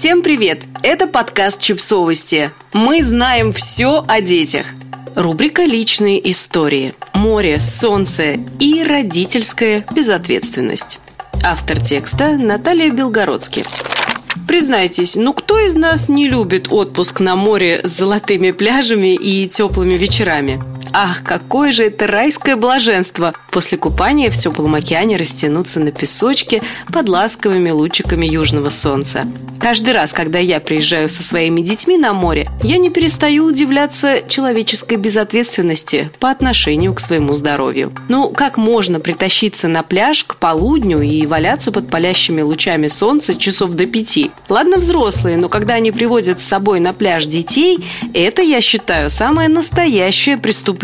Всем привет! Это подкаст «Чипсовости». Мы знаем все о детях. Рубрика «Личные истории». Море, солнце и родительская безответственность. Автор текста Наталья Белгородская. Признайтесь, кто из нас не любит отпуск на море с золотыми пляжами и теплыми вечерами? Ах, какое же это райское блаженство! После купания в теплом океане растянуться на песочке под ласковыми лучиками южного солнца. Каждый раз, когда я приезжаю со своими детьми на море, я не перестаю удивляться человеческой безответственности по отношению к своему здоровью. Как можно притащиться на пляж к полудню и валяться под палящими лучами солнца часов до 5? Ладно, взрослые, но когда они приводят с собой на пляж детей, это, я считаю, самое настоящее преступление.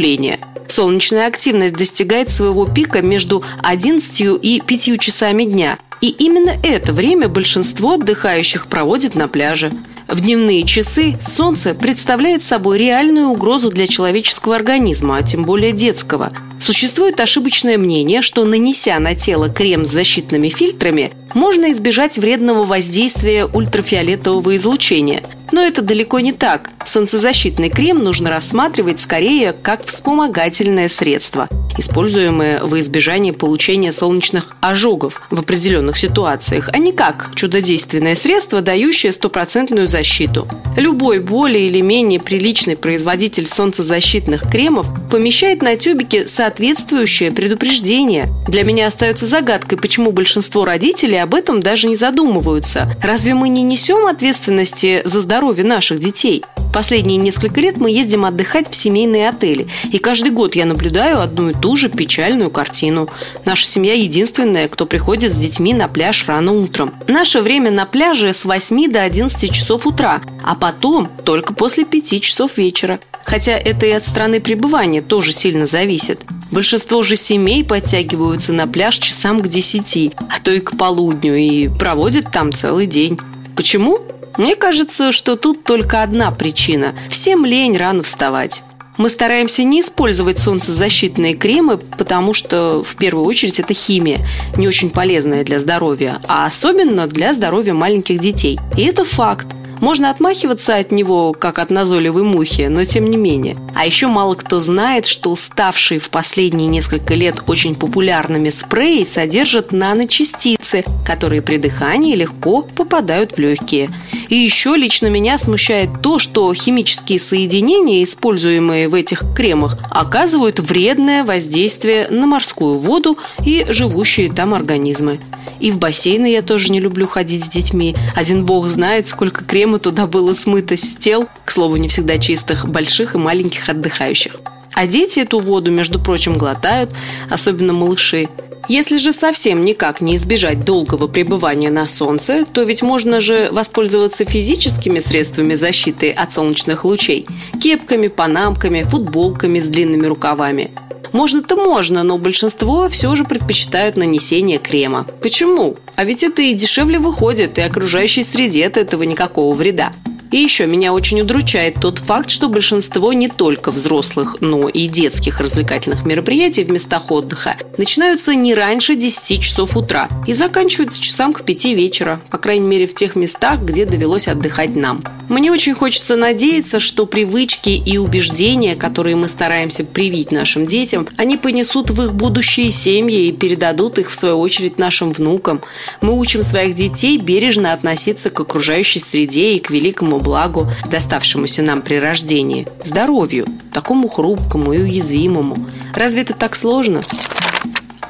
Солнечная активность достигает своего пика между 11 и 5 часами дня. И именно это время большинство отдыхающих проводит на пляже. В дневные часы солнце представляет собой реальную угрозу для человеческого организма, а тем более детского. Существует ошибочное мнение, что, нанеся на тело крем с защитными фильтрами, можно избежать вредного воздействия ультрафиолетового излучения. Но это далеко не так. Солнцезащитный крем нужно рассматривать скорее как вспомогательное средство, используемое во избежание получения солнечных ожогов в определенных ситуациях, а не как чудодейственное средство, дающее стопроцентную защиту. Любой более или менее приличный производитель солнцезащитных кремов помещает на тюбике соответствующее предупреждение. Для меня остается загадкой, почему большинство родителей об этом даже не задумываются. Разве мы не несем ответственности за здоровье наших детей? Последние несколько лет мы ездим отдыхать в семейные отели, и каждый год я наблюдаю одну и ту же печальную картину. Наша семья единственная, кто приходит с детьми на пляж рано утром. Наше время на пляже с 8 до 11 часов утра, а потом только после 5 часов вечера. Хотя это и от страны пребывания тоже сильно зависит. Большинство же семей подтягиваются на пляж часам к 10, а то и к полудню, и проводят там целый день. Почему? Мне кажется, что тут только одна причина – всем лень рано вставать. Мы стараемся не использовать солнцезащитные кремы, потому что, в первую очередь, это химия, не очень полезная для здоровья, а особенно для здоровья маленьких детей. И это факт. Можно отмахиваться от него, как от назойливой мухи, но тем не менее. А еще мало кто знает, что ставшие в последние несколько лет очень популярными спреи содержат наночастицы, которые при дыхании легко попадают в легкие. И еще лично меня смущает то, что химические соединения, используемые в этих кремах, оказывают вредное воздействие на морскую воду и живущие там организмы. И в бассейны я тоже не люблю ходить с детьми. Один бог знает, сколько крема туда было смыто с тел, к слову, не всегда чистых, больших и маленьких отдыхающих. А дети эту воду, между прочим, глотают, особенно малыши. Если же совсем никак не избежать долгого пребывания на солнце, то ведь можно же воспользоваться физическими средствами защиты от солнечных лучей – кепками, панамками, футболками с длинными рукавами. Можно-то можно, но большинство все же предпочитают нанесение крема. Почему? А ведь это и дешевле выходит, и окружающей среде от этого никакого вреда. И еще меня очень удручает тот факт, что большинство не только взрослых, но и детских развлекательных мероприятий в местах отдыха начинаются не раньше 10 часов утра и заканчиваются часам к 5 вечера, по крайней мере в тех местах, где довелось отдыхать нам. Мне очень хочется надеяться, что привычки и убеждения, которые мы стараемся привить нашим детям, они понесут в их будущие семьи и передадут их, в свою очередь, нашим внукам. Мы учим своих детей бережно относиться к окружающей среде и к великому благу, доставшемуся нам при рождении, здоровью, такому хрупкому и уязвимому. Разве это так сложно?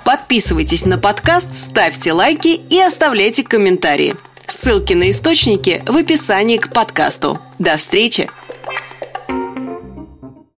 Подписывайтесь на подкаст, ставьте лайки и оставляйте комментарии. Ссылки на источники в описании к подкасту. До встречи!